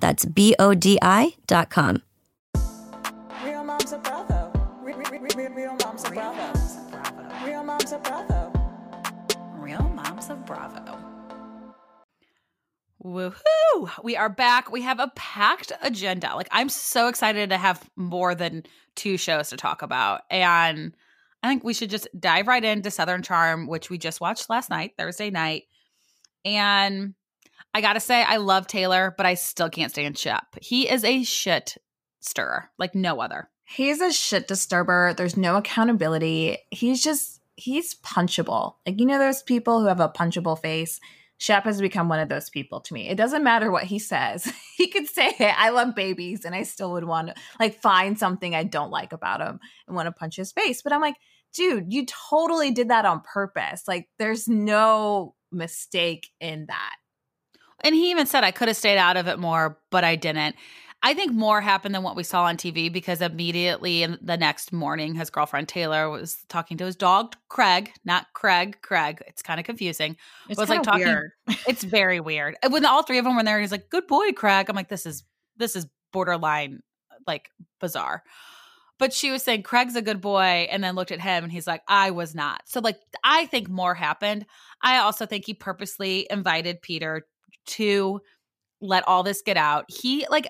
That's BODI.com. Real Moms of Bravo. Real Moms of Bravo. Real Moms of Bravo. Real Moms of Bravo. Woohoo! We are back. We have a packed agenda. Like, I'm so excited to have more than 2 shows to talk about. And I think we should just dive right into Southern Charm, which we just watched last night, Thursday night. And I gotta say, I love Taylor, but I still can't stand Shep. He is a shit stirrer, like no other. He's a shit disturber. There's no accountability. He's punchable. Like, you know those people who have a punchable face? Shep has become one of those people to me. It doesn't matter what he says. He could say it. I love babies, and I still would want to like find something I don't like about him and want to punch his face. But I'm like, dude, you totally did that on purpose. Like, there's no mistake in that. And he even said, I could have stayed out of it more, but I didn't. I think more happened than what we saw on TV, because immediately in the next morning, his girlfriend Taylor was talking to his dog, Craig, not Craig, Craig. It's kind of confusing. It's was like talking. Weird. It's very weird. When all 3 of them were there, he's like, good boy, Craig. I'm like, this is borderline, like, bizarre. But she was saying, Craig's a good boy, and then looked at him, and he's like, I was not. So, like, I think more happened. I also think he purposely invited Peter to let all this get out. He, like,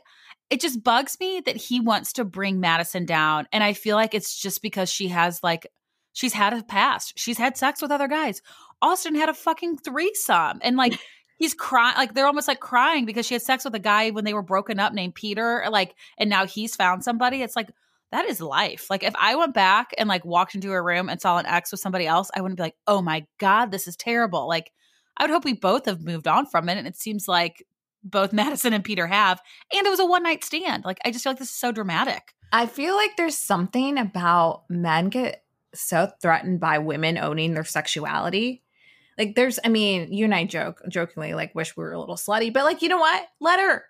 it just bugs me that he wants to bring Madison down. And I feel like it's just because she has, like, she's had a past. She's had sex with other guys. Austin had a fucking threesome. And, like, he's crying. Like, they're almost, like, crying because she had sex with a guy when they were broken up named Peter. Like, and now he's found somebody. It's like, that is life. Like, if I went back and, like, walked into a room and saw an ex with somebody else, I wouldn't be like, oh, my God, this is terrible. Like, I would hope we both have moved on from it. And it seems like both Madison and Peter have, and it was a one-night stand. Like, I just feel like this is so dramatic. I feel like there's something about men get so threatened by women owning their sexuality. Like, there's, I mean, you and I jokingly, like, wish we were a little slutty, but, like, you know what? Let her.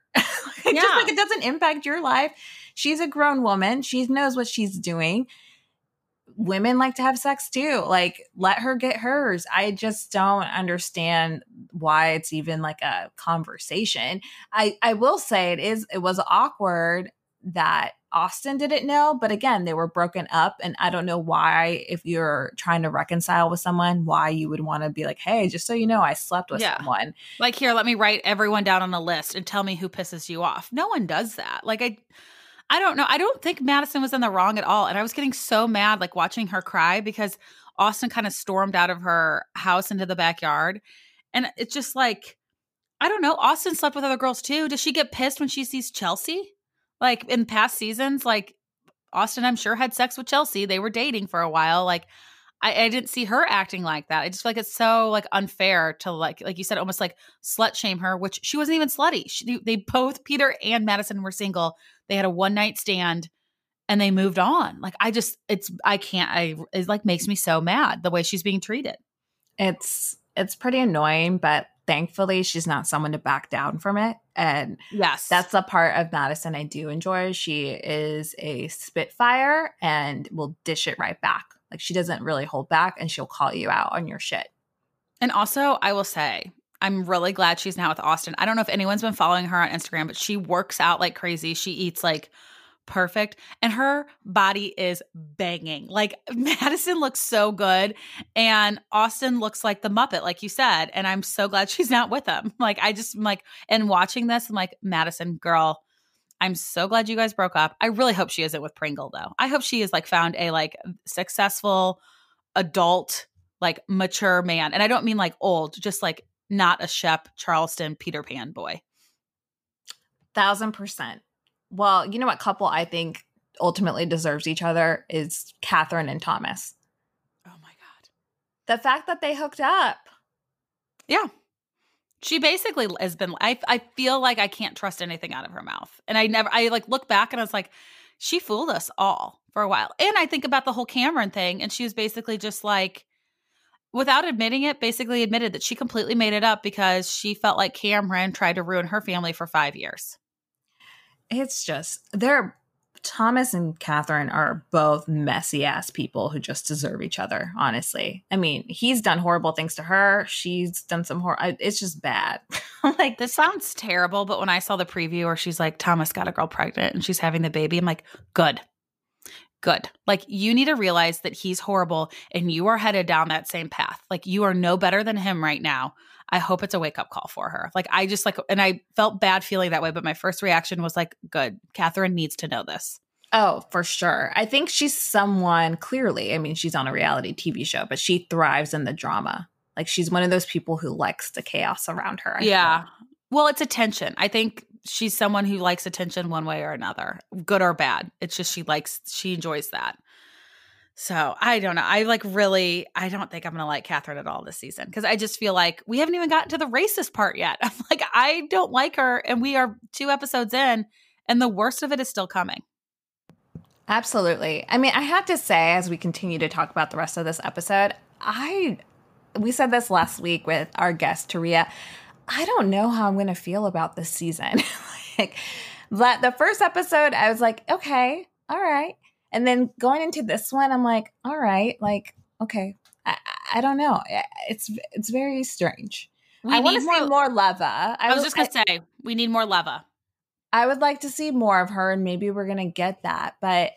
Yeah. Just like, it doesn't impact your life. She's a grown woman. She knows what she's doing. Women like to have sex too. Like, let her get hers. I just don't understand why it's even like a conversation. I will say it was awkward that Austin didn't know, but again, they were broken up, and I don't know why, if you're trying to reconcile with someone, why you would want to be like, hey, just so you know, I slept with someone. Like, here, let me write everyone down on a list and tell me who pisses you off. No one does that. Like, I don't know. I don't think Madison was in the wrong at all. And I was getting so mad, like, watching her cry, because Austin kind of stormed out of her house into the backyard. And it's just like, I don't know. Austin slept with other girls too. Does she get pissed when she sees Chelsea? Like, in past seasons, like, Austin, I'm sure, had sex with Chelsea. They were dating for a while. Like, I didn't see her acting like that. I just feel like it's so, like, unfair to, like you said, almost like slut shame her, which she wasn't even slutty. They both, Peter and Madison, were single. They had a one night stand and they moved on. Like, I just, it like makes me so mad the way she's being treated. It's pretty annoying, but thankfully she's not someone to back down from it. And yes, that's the part of Madison I do enjoy. She is a spitfire and will dish it right back. Like, she doesn't really hold back, and she'll call you out on your shit. And also, I will say, I'm really glad she's now with Austin. I don't know if anyone's been following her on Instagram, but she works out like crazy. She eats like perfect, and her body is banging. Like, Madison looks so good, and Austin looks like the Muppet, like you said. And I'm so glad she's not with him. Like, I just, I'm like, and watching this, I'm like, Madison, girl, I'm so glad you guys broke up. I really hope she isn't with Pringle though. I hope she is like found a like successful adult, like mature man. And I don't mean like old, just like not a Shep, Charleston, Peter Pan boy. 1000%. Well, you know what couple I think ultimately deserves each other is Catherine and Thomas. Oh my God. The fact that they hooked up. Yeah. She basically has been, I feel like I can't trust anything out of her mouth. And I like look back and I was like, she fooled us all for a while. And I think about the whole Cameron thing. And she was basically just like, without admitting it, basically admitted that she completely made it up because she felt like Cameron tried to ruin her family for 5 years. It's just, Thomas and Catherine are both messy ass people who just deserve each other, honestly. I mean, he's done horrible things to her. She's done some horrible, it's just bad. Like, this sounds terrible, but when I saw the preview where she's like, Thomas got a girl pregnant and she's having the baby, I'm like, good. Good. Like, you need to realize that he's horrible and you are headed down that same path. Like, you are no better than him right now. I hope it's a wake up call for her. Like, I just like, and I felt bad feeling that way, but my first reaction was like, good. Catherine needs to know this. Oh, for sure. I think she's someone, clearly, I mean, she's on a reality TV show, but she thrives in the drama. Like, she's one of those people who likes the chaos around her. Yeah. Well, it's attention. I think she's someone who likes attention one way or another, good or bad. It's just she enjoys that. So I don't know. I don't think I'm going to like Catherine at all this season because I just feel like we haven't even gotten to the racist part yet. I'm like, I don't like her and we are 2 episodes in and the worst of it is still coming. Absolutely. I mean, I have to say, as we continue to talk about the rest of this episode, we said this last week with our guest, Taria, I don't know how I'm going to feel about this season. Like, the first episode, I was like, okay, all right. And then going into this one, I'm like, all right, like, okay, I don't know. It's very strange. I want to see more Leva. I was just going to say, we need more Leva. I would like to see more of her, and maybe we're going to get that. But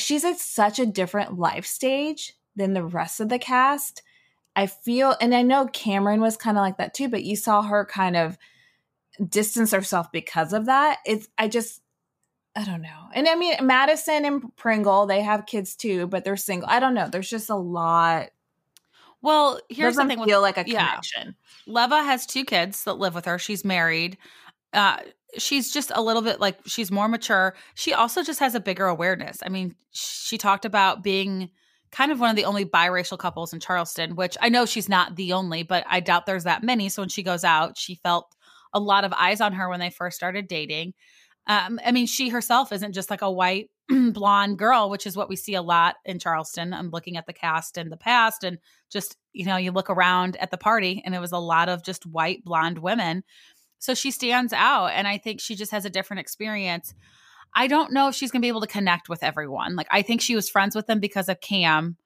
she's at such a different life stage than the rest of the cast. I feel, and I know Cameron was kind of like that too, but you saw her kind of distance herself because of that. I don't know. And I mean, Madison and Pringle, they have kids too, but they're single. I don't know. There's just a lot. Well, here's the thing. Feel like a connection. Leva has 2 kids that live with her. She's married. She's just a little bit like, she's more mature. She also just has a bigger awareness. I mean, she talked about being kind of one of the only biracial couples in Charleston, which I know she's not the only, but I doubt there's that many. So when she goes out, she felt a lot of eyes on her when they first started dating. I mean, she herself isn't just like a white blonde girl, which is what we see a lot in Charleston. I'm looking at the cast in the past and just, you know, you look around at the party and it was a lot of just white blonde women. So she stands out. And I think she just has a different experience. I don't know if she's going to be able to connect with everyone. Like, I think she was friends with them because of Cam.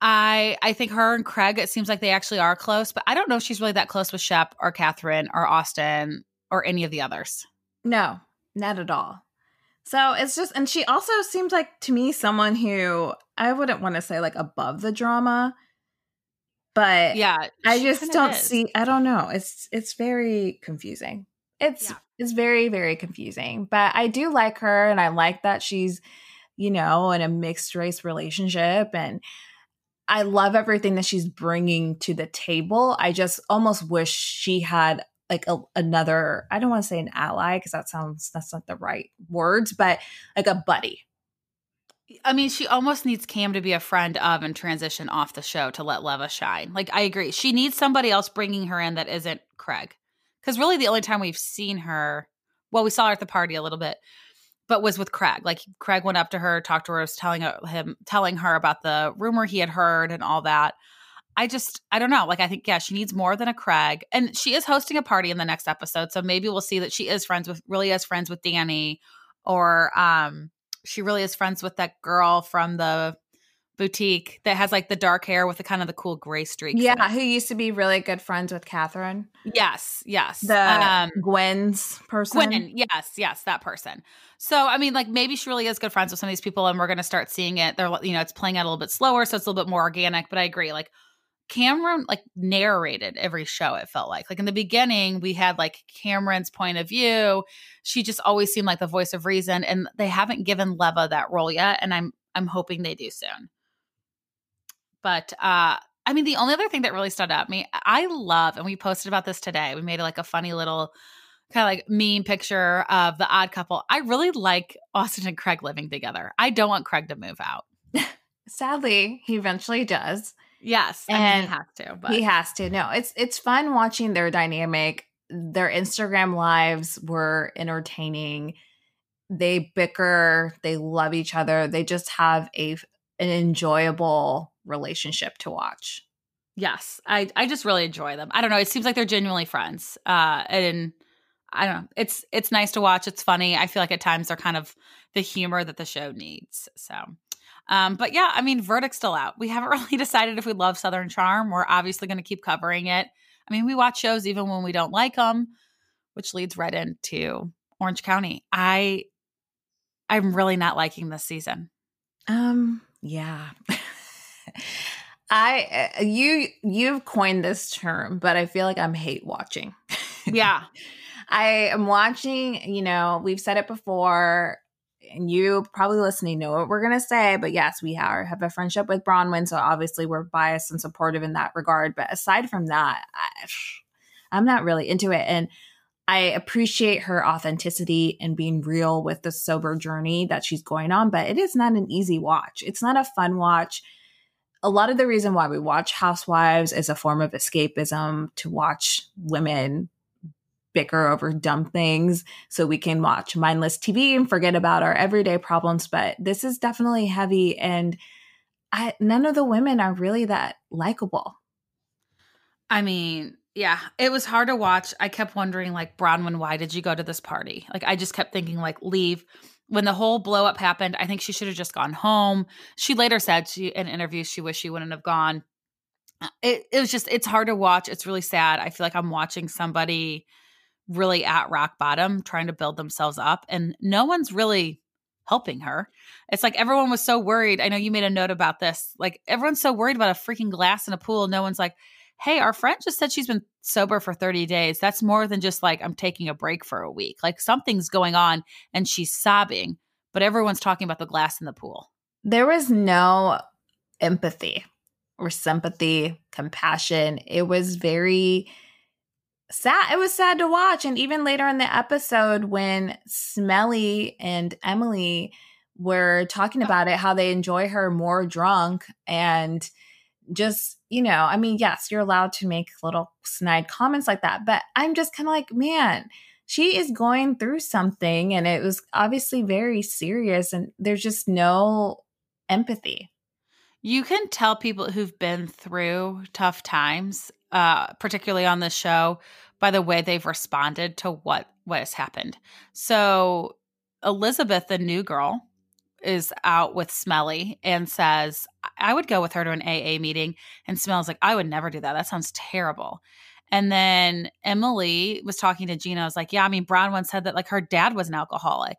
I think her and Craig, it seems like they actually are close, but I don't know if she's really that close with Shep or Catherine or Austin or any of the others. No, not at all. So it's just, and she also seems like, to me, someone who I wouldn't want to say like above the drama, but yeah, I just don't see, I don't know. It's very confusing. It's very, very confusing, but I do like her. And I like that she's, you know, in a mixed race relationship. And I love everything that she's bringing to the table. I just almost wish she had like another, I don't want to say an ally, because that's not the right words, but like a buddy. I mean, she almost needs Cam to be a friend of and transition off the show to let Leva shine. Like, I agree. She needs somebody else bringing her in that isn't Craig. Because really the only time we've seen her, well, we saw her at the party a little bit, but was with Craig. Like, Craig went up to her, talked to her, was telling her about the rumor he had heard and all that. I don't know. Like, I think, yeah, she needs more than a Craig. And she is hosting a party in the next episode. So maybe we'll see that she is friends with Danny, or she really is friends with that girl from the boutique that has like the dark hair with the kind of the cool gray streaks. Yeah, who used to be really good friends with Catherine. Yes. The Gwen's person. Gwen, yes, that person. So, I mean, like, maybe she really is good friends with some of these people and we're going to start seeing it. They're, you know, it's playing out a little bit slower, so it's a little bit more organic, but I agree. Like, Cameron like narrated every show. It felt like in the beginning we had like Cameron's point of view. She just always seemed like the voice of reason, and they haven't given Leva that role yet. And I'm hoping they do soon. But, I mean, the only other thing that really stood out to me, I love, and we posted about this today. We made like a funny little kind of like meme picture of the Odd Couple. I really like Austin and Craig living together. I don't want Craig to move out. Sadly, he eventually does. Yes. And I mean, he has to. But. He has to. No, it's fun watching their dynamic. Their Instagram lives were entertaining. They bicker. They love each other. They just have an enjoyable relationship to watch. Yes. I just really enjoy them. I don't know. It seems like they're genuinely friends. And I don't know. It's nice to watch. It's funny. I feel like at times they're kind of the humor that the show needs. So, but yeah, I mean, verdict's still out. We haven't really decided if we love Southern Charm. We're obviously going to keep covering it. I mean, we watch shows even when we don't like them, which leads right into Orange County. I'm really not liking this season. Yeah. You've coined this term, but I feel like I'm hate watching. Yeah. I am watching, you know, we've said it before and you probably listening know what we're going to say, but yes, we have a friendship with Bronwyn. So obviously we're biased and supportive in that regard. But aside from that, I'm not really into it. And I appreciate her authenticity and being real with the sober journey that she's going on, but it is not an easy watch. It's not a fun watch. A lot of the reason why we watch Housewives is a form of escapism, to watch women bicker over dumb things so we can watch mindless TV and forget about our everyday problems. But this is definitely heavy, and none of the women are really that likable. I mean... yeah, it was hard to watch. I kept wondering, like, Bronwyn, why did you go to this party? Like, I just kept thinking, like, leave. When the whole blow up happened, I think she should have just gone home. She later said in interviews she wished she wouldn't have gone. It was just, it's hard to watch. It's really sad. I feel like I'm watching somebody really at rock bottom, trying to build themselves up, and no one's really helping her. It's like everyone was so worried. I know you made a note about this. Like, everyone's so worried about a freaking glass in a pool. No one's like, hey, our friend just said she's been sober for 30 days. That's more than just like, I'm taking a break for a week. Like, something's going on and she's sobbing, but everyone's talking about the glass in the pool. There was no empathy or sympathy, compassion. It was very sad. It was sad to watch. And even later in the episode when Smelly and Emily were talking about it, how they enjoy her more drunk and just, you know, I mean, yes, you're allowed to make little snide comments like that, but I'm just kind of like, man, she is going through something, and it was obviously very serious, and there's just no empathy. You can tell people who've been through tough times, particularly on the show, by the way they've responded to what has happened. So Elizabeth, the new girl, is out with Smelly and says, I would go with her to an AA meeting. And Smelly's like, I would never do that. That sounds terrible. And then Emily was talking to Gina. I was like, yeah, I mean, Bronwyn said that like her dad was an alcoholic.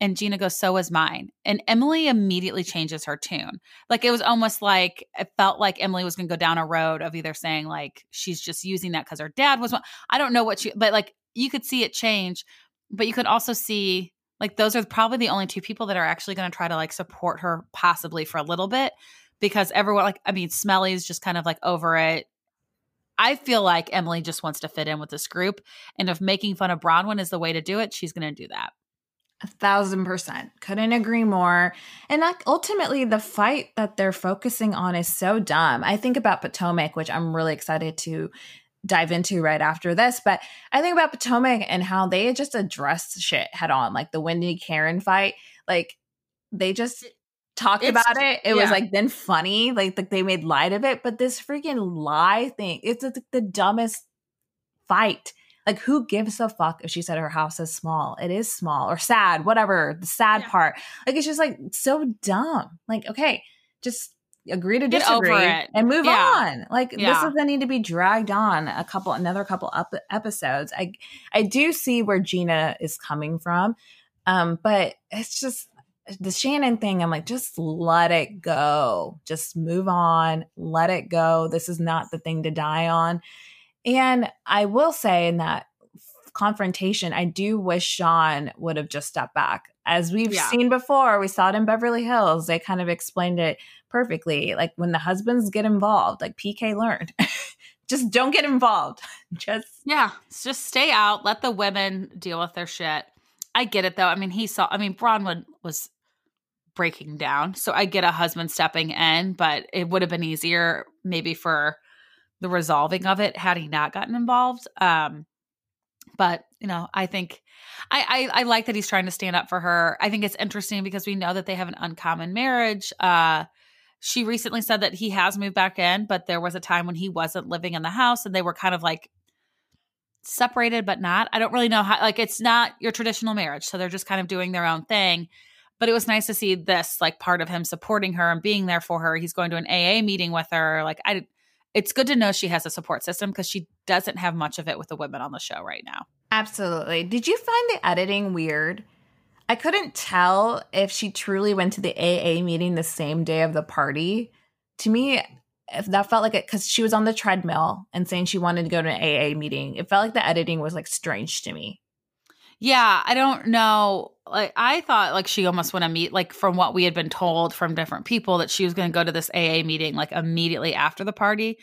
And Gina goes, so was mine. And Emily immediately changes her tune. Like, it was almost like, it felt like Emily was going to go down a road of either saying like, she's just using that because her dad was one. I don't know what she, but like you could see it change, but you could also see like those are probably the only two people that are actually going to try to like support her possibly for a little bit, because everyone like, I mean, Smelly's just kind of like over it. I feel like Emily just wants to fit in with this group. And if making fun of Bronwyn is the way to do it, she's going to do that. 1,000%. Couldn't agree more. And like, ultimately the fight that they're focusing on is so dumb. I think about Potomac, which I'm really excited to dive into right after this, but I think about Potomac and how they just addressed shit head on, like the Wendy Karen fight. Like, they just talked about it. It was like then funny, like they made light of it. But this freaking lie thing, it's like the dumbest fight. Like, who gives a fuck if she said her house is small? It is small or sad, whatever the sad part. Like, it's just like so dumb. Like, okay, just agree to disagree and move on. Like, this doesn't need to be dragged on another couple episodes. I do see where Gina is coming from, but it's just the Shannon thing, I'm like, just let it go. Just move on. Let it go. This is not the thing to die on. And I will say in that confrontation, I do wish Sean would have just stepped back. As we've seen before, we saw it in Beverly Hills. They kind of explained it perfectly. Like when the husbands get involved, like PK learned, just don't get involved. Just stay out. Let the women deal with their shit. I get it though. I mean, Bronwyn was breaking down. So I get a husband stepping in, but it would have been easier maybe for the resolving of it had he not gotten involved. But you know, I think I like that he's trying to stand up for her. I think it's interesting because we know that they have an uncommon marriage. She recently said that he has moved back in, but there was a time when he wasn't living in the house and they were kind of like separated, but not. I don't really know how, like, it's not your traditional marriage. So they're just kind of doing their own thing. But it was nice to see this, like, part of him supporting her and being there for her. He's going to an AA meeting with her. Like, it's good to know she has a support system because she doesn't have much of it with the women on the show right now. Absolutely. Did you find the editing weird? I couldn't tell if she truly went to the AA meeting the same day of the party. To me, if that felt like it, because she was on the treadmill and saying she wanted to go to an AA meeting. It felt like the editing was, like, strange to me. Yeah, I don't know. Like, I thought, like, she almost went to meet, like, from what we had been told from different people, that she was going to go to this AA meeting, like, immediately after the party.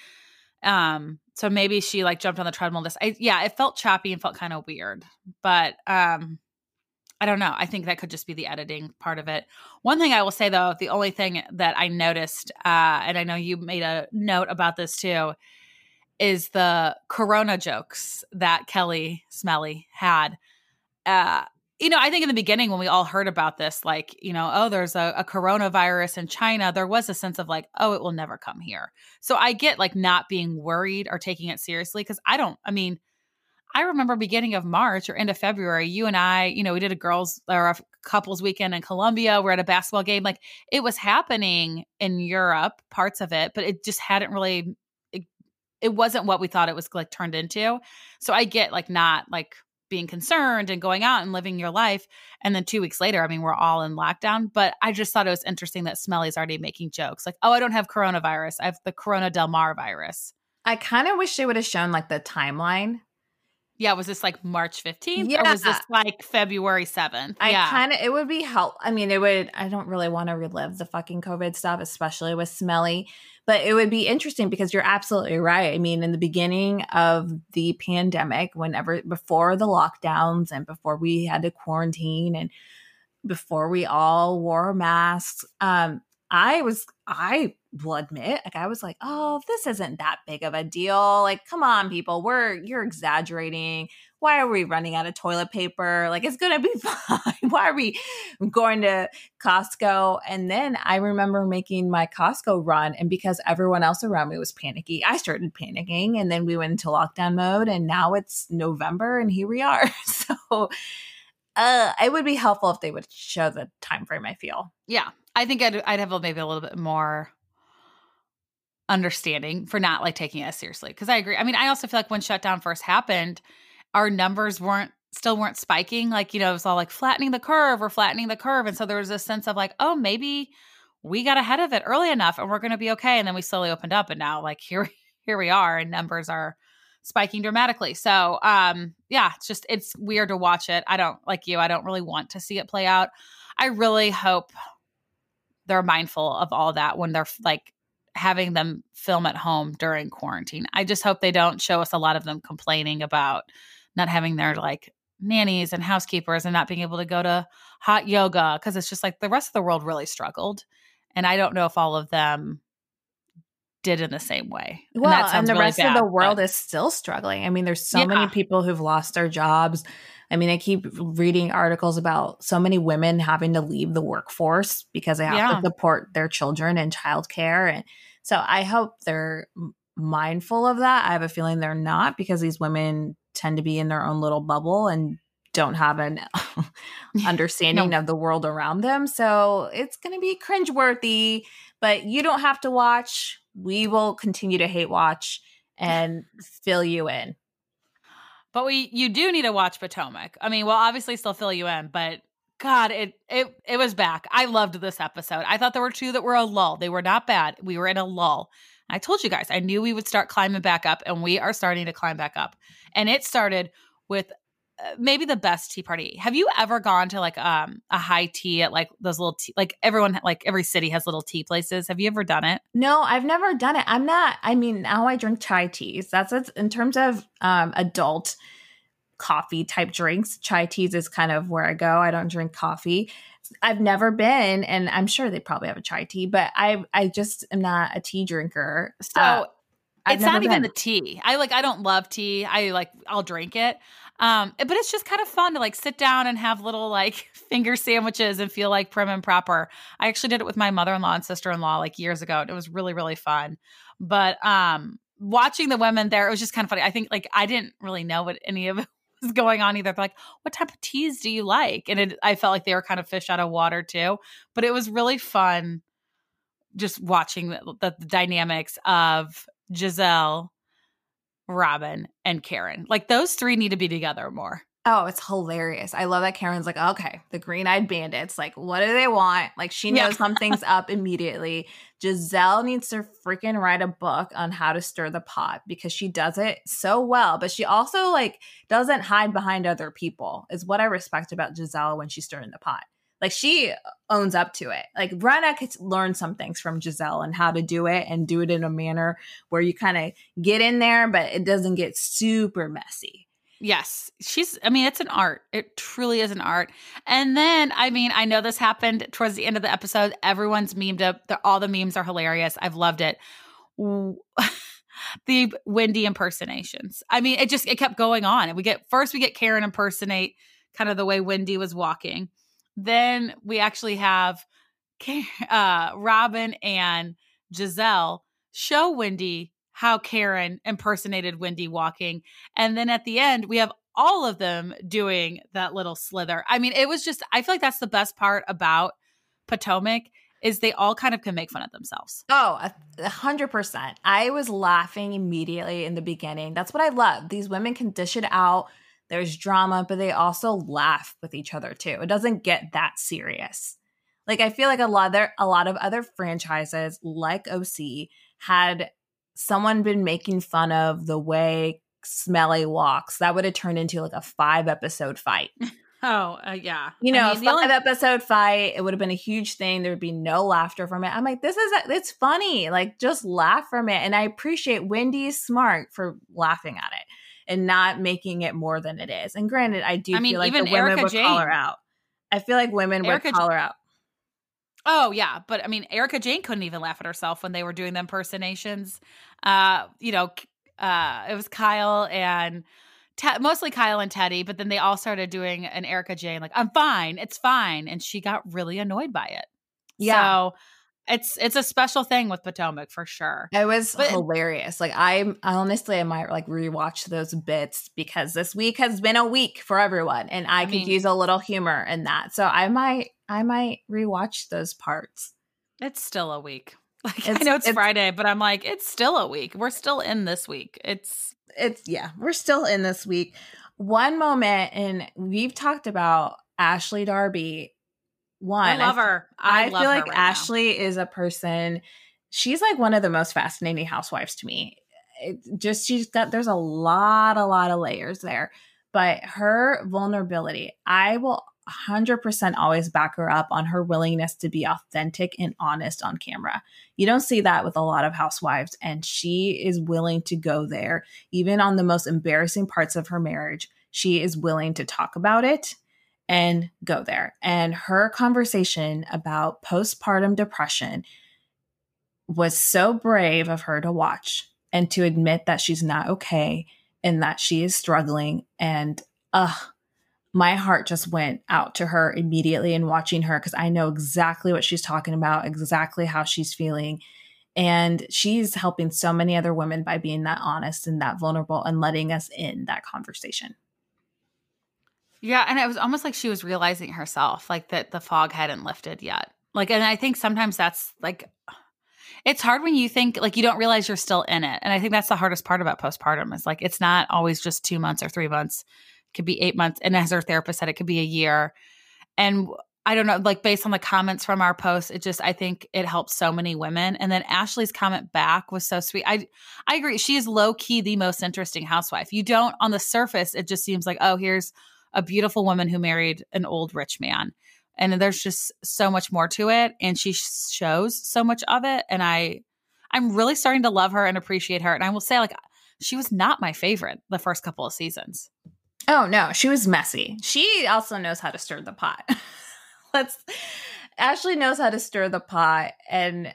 So maybe she, like, jumped on the treadmill. It felt choppy and felt kind of weird. But I don't know. I think that could just be the editing part of it. One thing I will say, though, the only thing that I noticed, and I know you made a note about this too, is the Corona jokes that Kelly Smelly had. You know, I think in the beginning when we all heard about this, like, you know, oh, there's a coronavirus in China, there was a sense of like, oh, it will never come here. So I get, like, not being worried or taking it seriously because I remember beginning of March or end of February, you and I, you know, we did a couples weekend in Colombia. We're at a basketball game. Like, it was happening in Europe, parts of it, but it just hadn't really, it wasn't what we thought it was, like, turned into. So I get, like, not, like, being concerned and going out and living your life. And then 2 weeks later, I mean, we're all in lockdown, but I just thought it was interesting that Smelly's already making jokes like, oh, I don't have coronavirus. I have the Corona Del Mar virus. I kind of wish they would have shown, like, the timeline. Yeah, was this, like, March 15th or was this, like, February 7th? It would be helpful. I mean, I don't really want to relive the fucking COVID stuff, especially with Smelly, but it would be interesting because you're absolutely right. I mean, in the beginning of the pandemic, before the lockdowns and before we had to quarantine and before we all wore masks, I will admit, like, I was like, oh, this isn't that big of a deal. Like, come on, people, you're exaggerating. Why are we running out of toilet paper? Like, it's going to be fine. Why are we going to Costco? And then I remember making my Costco run. And because everyone else around me was panicky, I started panicking. And then we went into lockdown mode. And now it's November and here we are. So it would be helpful if they would show the time frame, I feel. Yeah. I think I'd have maybe a little bit more understanding for not, like, taking it seriously. Because I agree. I mean, I also feel like when shutdown first happened, our numbers weren't spiking. Like, you know, it was all like flattening the curve. And so there was this sense of like, oh, maybe we got ahead of it early enough and we're going to be okay. And then we slowly opened up and now, like, here we are and numbers are spiking dramatically. So it's weird to watch it. I don't really want to see it play out. I really hope they're mindful of all that when they're, like, having them film at home during quarantine. I just hope they don't show us a lot of them complaining about not having their, like, nannies and housekeepers and not being able to go to hot yoga. 'Cause it's just like the rest of the world really struggled. And I don't know if all of them did in the same way. Well, and the rest of the world is still struggling. I mean, there's so many people who've lost their jobs. I mean, I keep reading articles about so many women having to leave the workforce because they have to support their children and childcare. And so I hope they're mindful of that. I have a feeling they're not, because these women tend to be in their own little bubble and don't have an understanding of the world around them. So it's going to be cringeworthy, but you don't have to watch. We will continue to hate watch and fill you in. But you do need to watch Potomac. I mean, we'll obviously still fill you in, but God, it was back. I loved this episode. I thought there were two that were a lull. They were not bad. We were in a lull. I told you guys, I knew we would start climbing back up, and we are starting to climb back up. And it started with maybe the best tea party. Have you ever gone to like a high tea at like those little tea, like everyone, like every city has little tea places. Have you ever done it? No, I've never done it. I'm not. I mean, now I drink chai teas. That's it. In terms of adult coffee type drinks, chai teas is kind of where I go. I don't drink coffee. I've never been, and I'm sure they probably have a chai tea, but I just am not a tea drinker. So it's not even the tea. I don't love tea. I'll drink it. But it's just kind of fun to like sit down and have little like finger sandwiches and feel like prim and proper. I actually did it with my mother-in-law and sister-in-law like years ago, and it was really, really fun. But watching the women there, it was just kind of funny. I think like I didn't really know what any of it was going on either. They're like, what type of teas do you like? And I felt like they were kind of fish out of water too, but it was really fun just watching the dynamics of Giselle, Robin, and Karen. Like those three need to be together more. Oh, it's hilarious. I love that Karen's like, okay, the green-eyed bandits, like, what do they want? Like, she knows something's up immediately. Giselle needs to freaking write a book on how to stir the pot because she does it so well. But she also, like, doesn't hide behind other people is what I respect about Giselle when she's stirring the pot. Like, she owns up to it. Like, Brenna could learn some things from Giselle and how to do it and do it in a manner where you kind of get in there, but it doesn't get super messy. Yes. It's an art. It truly is an art. And then, I know this happened towards the end of the episode. Everyone's memed up. All the memes are hilarious. I've loved it. The Wendy impersonations. It kept going on. And we get Karen impersonate kind of the way Wendy was walking. Then we actually have Robin and Giselle show Wendy how Karen impersonated Wendy walking. And then at the end, we have all of them doing that little slither. It was just, I feel like that's the best part about Potomac is they all kind of can make fun of themselves. Oh, 100%. I was laughing immediately in the beginning. That's what I love. These women can dish it out. There's drama, but they also laugh with each other too. It doesn't get that serious. Like, I feel like a lot of other franchises like OC had someone been making fun of the way Smelly walks, that would have turned into like a 5-episode fight. Oh, yeah. A 5-episode fight, it would have been a huge thing. There would be no laughter from it. I'm like, it's funny. Like, just laugh from it. And I appreciate Wendy's smart for laughing at it and not making it more than it is. And granted, I feel like even the women Erica would Jane. Call her out. I feel like women Erica would call her out. Oh, yeah. But Erica Jane couldn't even laugh at herself when they were doing the impersonations. It was Kyle and mostly Kyle and Teddy, but then they all started doing an Erica Jane, like, I'm fine. It's fine. And she got really annoyed by it. Yeah. So it's a special thing with Potomac for sure. It was hilarious. Like, I honestly might like rewatch those bits because this week has been a week for everyone, and I could use a little humor in that. So I might rewatch those parts. It's still a week. Like, I know it's Friday, but I'm like, it's still a week. We're still in this week. We're still in this week. One moment, and we've talked about Ashley Darby. One, I love her. I feel like right Ashley now is a person. She's like one of the most fascinating housewives to me. There's a lot of layers there, but her vulnerability, I will 100% always back her up on her willingness to be authentic and honest on camera. You don't see that with a lot of housewives, and she is willing to go there. Even on the most embarrassing parts of her marriage, she is willing to talk about it and go there. And her conversation about postpartum depression was so brave of her to watch and to admit that she's not okay and that she is struggling. And my heart just went out to her immediately in watching her, because I know exactly what she's talking about, exactly how she's feeling. And she's helping so many other women by being that honest and that vulnerable and letting us in that conversation. Yeah, and it was almost like she was realizing herself, like that the fog hadn't lifted yet. Like, and I think sometimes that's like, it's hard when you think like you don't realize you're still in it. And I think that's the hardest part about postpartum is like, it's not always just 2 months or 3 months. It could be 8 months. And as her therapist said, it could be a year. And I don't know, like based on the comments from our post, it just, I think it helped so many women. And then Ashley's comment back was so sweet. I agree. She is low key the most interesting housewife. You don't, on the surface, it just seems like, oh, here's a beautiful woman who married an old rich man. And there's just so much more to it. And she shows so much of it. And I'm really starting to love her and appreciate her. And I will say, like, she was not my favorite the first couple of seasons. Oh no, she was messy. She also knows how to stir the pot. Ashley knows how to stir the pot. And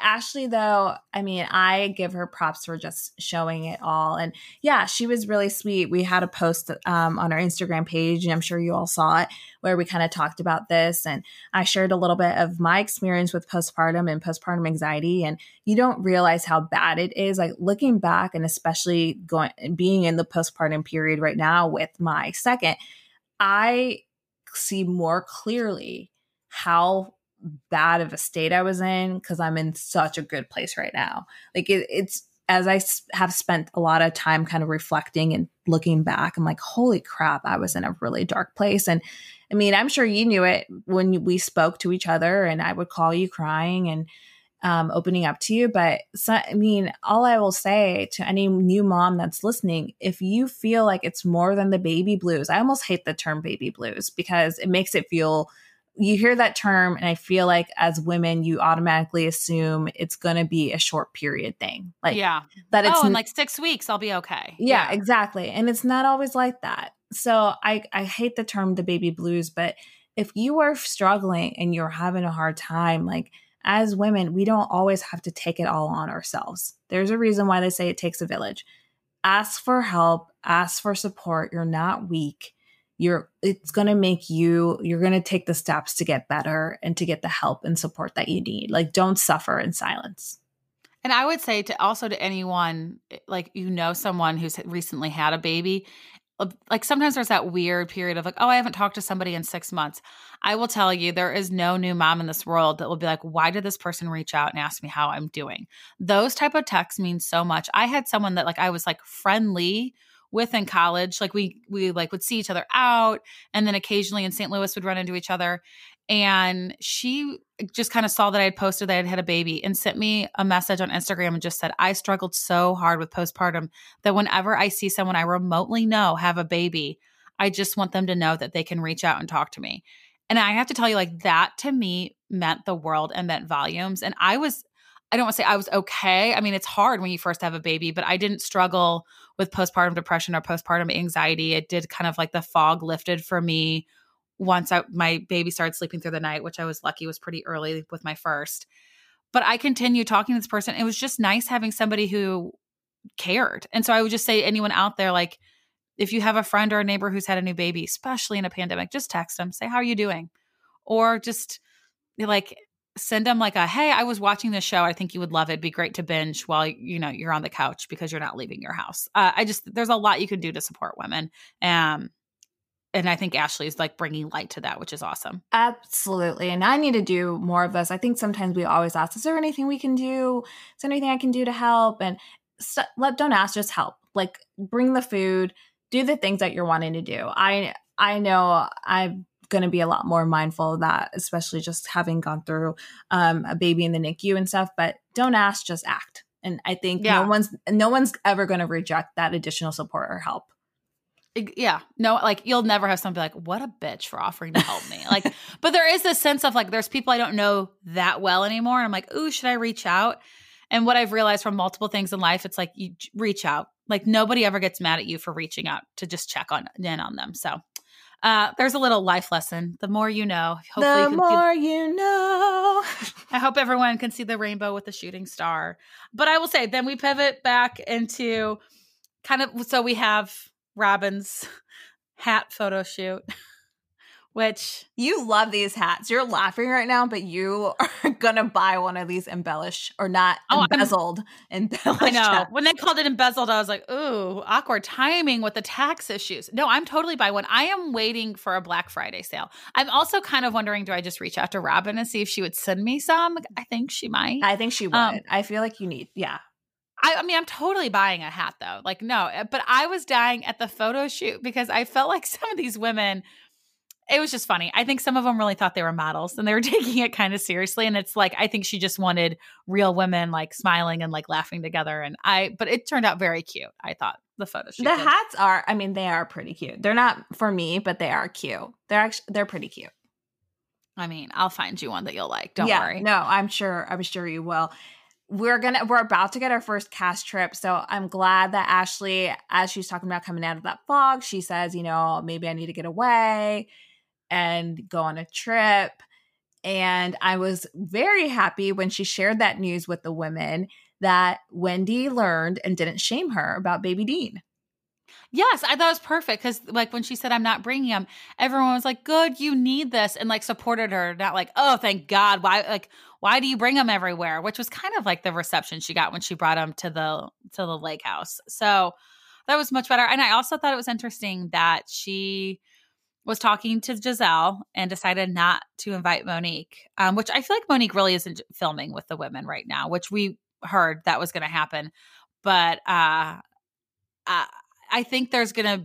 Ashley, though, I mean, I give her props for just showing it all. And yeah, she was really sweet. We had a post on our Instagram page, and I'm sure you all saw it, where we kind of talked about this. And I shared a little bit of my experience with postpartum and postpartum anxiety. And you don't realize how bad it is. Like looking back, and especially being in the postpartum period right now with my second, I see more clearly how bad of a state I was in, because I'm in such a good place right now. Like it's as I have spent a lot of time kind of reflecting and looking back, I'm like, holy crap, I was in a really dark place. And I mean, I'm sure you knew it when we spoke to each other, and I would call you crying and opening up to you. But so, I mean, all I will say to any new mom that's listening, if you feel like it's more than the baby blues, I almost hate the term baby blues, because it makes it feel, you hear that term and I feel like as women, you automatically assume it's going to be a short period thing. Like, yeah, that it's in like 6 weeks, I'll be okay. Yeah, exactly. And it's not always like that. So I hate the term the baby blues, but if you are struggling and you're having a hard time, like, as women, we don't always have to take it all on ourselves. There's a reason why they say it takes a village. Ask for help. Ask for support. You're not weak. You're going to take the steps to get better and to get the help and support that you need. Like, don't suffer in silence. And I would say to anyone, like, you know, someone who's recently had a baby, like sometimes there's that weird period of like, oh, I haven't talked to somebody in 6 months. I will tell you, there is no new mom in this world that will be like, why did this person reach out and ask me how I'm doing? Those type of texts mean so much. I had someone that like I was like friendly with in college. Like we like would see each other out, and then occasionally in St. Louis would run into each other. And she just kind of saw that I had posted that I had had a baby and sent me a message on Instagram and just said, I struggled so hard with postpartum that whenever I see someone I remotely know have a baby, I just want them to know that they can reach out and talk to me. And I have to tell you, like, that to me meant the world and meant volumes. And I don't want to say I was okay. I mean, it's hard when you first have a baby, but I didn't struggle with postpartum depression or postpartum anxiety. It did kind of like the fog lifted for me once my baby started sleeping through the night, which I was lucky was pretty early with my first. But I continued talking to this person. It was just nice having somebody who cared. And so I would just say, anyone out there, like, if you have a friend or a neighbor who's had a new baby, especially in a pandemic, just text them, say, how are you doing? Or just like send them like a, hey, I was watching this show. I think you would love it. It'd be great to binge while, you know, you're on the couch because you're not leaving your house. There's a lot you can do to support women. And I think Ashley is like bringing light to that, which is awesome. Absolutely. And I need to do more of this. I think sometimes we always ask, is there anything we can do? Is there anything I can do to help? And don't ask, just help. Like, bring the food, do the things that you're wanting to do. I know I'm going to be a lot more mindful of that, especially just having gone through a baby in the NICU and stuff, but don't ask, just act. And I think no one's ever going to reject that additional support or help. Yeah. No, like, you'll never have someone be like, what a bitch for offering to help me. Like, but there is this sense of like, there's people I don't know that well anymore. And I'm like, ooh, should I reach out? And what I've realized from multiple things in life, it's like, you reach out. Like, nobody ever gets mad at you for reaching out to just check in on them. So there's a little life lesson. The more you know. Hopefully you know. I hope everyone can see the rainbow with the shooting star. But I will say, then we pivot back into kind of, so we have Robin's hat photo shoot, which you love these hats. You're laughing right now, but you are gonna buy one of these embezzled. I know. Hats. When they called it embezzled, I was like, ooh, awkward timing with the tax issues. No, I'm totally buying one. I am waiting for a Black Friday sale. I'm also kind of wondering, do I just reach out to Robin and see if she would send me some? I think she might. I think she would. I feel like you need, yeah. I mean, I'm totally buying a hat though. Like, no, but I was dying at the photo shoot because I felt like some of these women It was just funny. I think some of them really thought they were models and they were taking it kind of seriously. And it's like, I think she just wanted real women like smiling and like laughing together. And but it turned out very cute. I thought the photo shoot. The hats are, I mean, they are pretty cute. They're not for me, but they are cute. They're pretty cute. I mean, I'll find you one that you'll like. Don't worry. No, I'm sure you will. We're about to get our first cast trip. So I'm glad that Ashley, as she's talking about coming out of that fog, she says, you know, maybe I need to get away and go on a trip. And I was very happy when she shared that news with the women that Wendy learned and didn't shame her about baby Dean. Yes, I thought it was perfect because, like, when she said, I'm not bringing him, everyone was like, good, you need this, and, like, supported her, not like, oh, thank God. Why do you bring him everywhere? Which was kind of like the reception she got when she brought him to the lake house. So that was much better. And I also thought it was interesting that she was talking to Giselle and decided not to invite Monique, which I feel like Monique really isn't filming with the women right now, which we heard that was going to happen. But I think it's going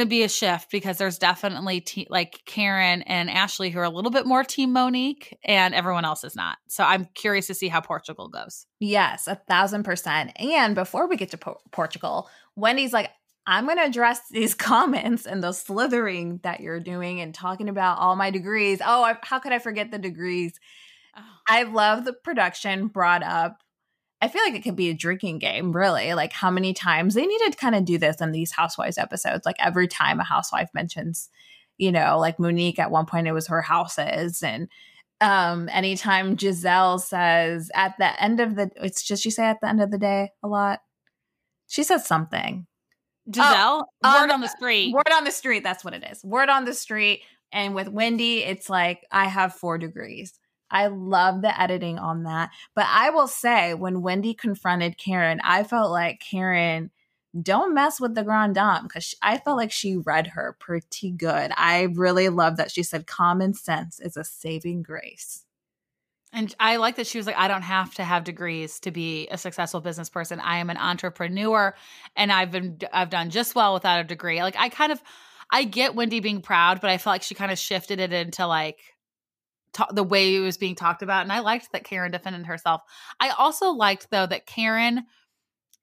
to be a shift because there's definitely like Karen and Ashley who are a little bit more team Monique and everyone else is not. So I'm curious to see how Portugal goes. Yes, 1,000%. And before we get to Portugal, Wendy's like, I'm going to address these comments and the slithering that you're doing and talking about all my degrees. Oh, how could I forget the degrees? Oh. I love the production brought up. I feel like it could be a drinking game, really. Like how many times they need to kind of do this in these Housewives episodes. Like every time a housewife mentions, you know, like Monique at one point, it was her houses. And anytime Giselle says at the end of she say at the end of the day a lot? She says something. Giselle? Oh, word on the street. Word on the street. That's what it is. Word on the street. And with Wendy, it's like, I have 4 degrees. I love the editing on that. But I will say when Wendy confronted Karen, I felt like Karen, don't mess with the grand dame because I felt like she read her pretty good. I really love that she said common sense is a saving grace. And I like that she was like, I don't have to have degrees to be a successful business person. I am an entrepreneur and I've done just well without a degree. Like I get Wendy being proud, but I felt like she kind of shifted it into like, the way it was being talked about. And I liked that Karen defended herself. I also liked though that Karen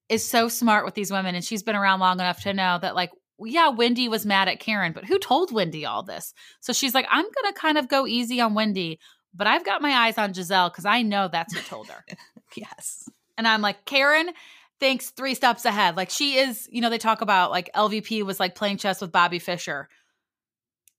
is so smart with these women and she's been around long enough to know that like, yeah, Wendy was mad at Karen, but who told Wendy all this? So she's like, I'm going to kind of go easy on Wendy, but I've got my eyes on Giselle because I know that's who told her. Yes. And I'm like, Karen thinks 3 steps ahead. Like she is, you know, they talk about like LVP was like playing chess with Bobby Fischer.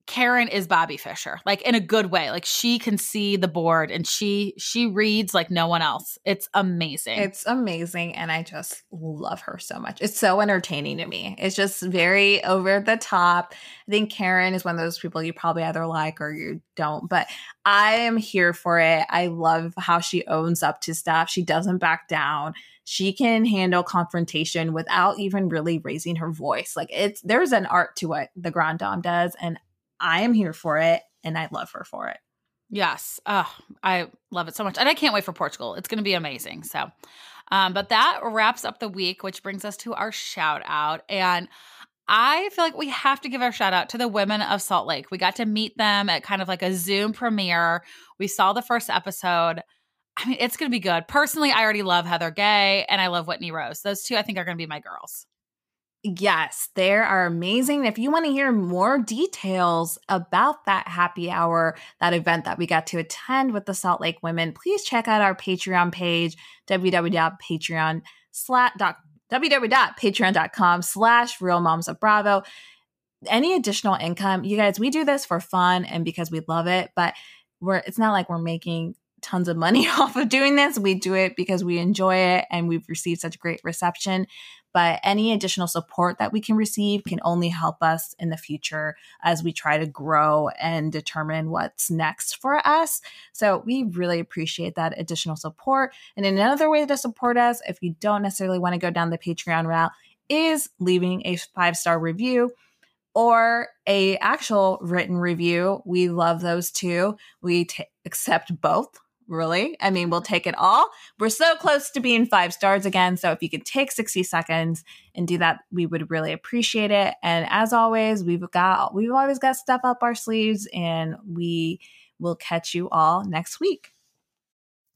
Karen is Bobby Fischer, like in a good way. Like she can see the board and she reads like no one else. It's amazing. It's amazing. And I just love her so much. It's so entertaining to me. It's just very over the top. I think Karen is one of those people you probably either like or you don't, but I am here for it. I love how she owns up to stuff. She doesn't back down. She can handle confrontation without even really raising her voice. Like there's an art to what the Grand Dame does. And I am here for it, and I love her for it. Yes. Oh, I love it so much. And I can't wait for Portugal. It's going to be amazing. So, but that wraps up the week, which brings us to our shout out. And I feel like we have to give our shout out to the women of Salt Lake. We got to meet them at kind of like a Zoom premiere. We saw the first episode. I mean, it's going to be good. Personally, I already love Heather Gay, and I love Whitney Rose. Those two, I think, are going to be my girls. Yes, they are amazing. If you want to hear more details about that happy hour, that event that we got to attend with the Salt Lake women, please check out our Patreon page, www.patreon.com/Real Moms of Bravo. Any additional income, you guys, we do this for fun and because we love it, but it's not like we're making tons of money off of doing this. We do it because we enjoy it and we've received such great reception. But any additional support that we can receive can only help us in the future as we try to grow and determine what's next for us. So we really appreciate that additional support. And another way to support us, if you don't necessarily want to go down the Patreon route, is leaving a 5-star review or an actual written review. We love those too. We accept both. really? I mean, we'll take it all. We're so close to being 5 stars again. So if you could take 60 seconds and do that, we would really appreciate it. And as always, we've always got stuff up our sleeves, and we will catch you all next week.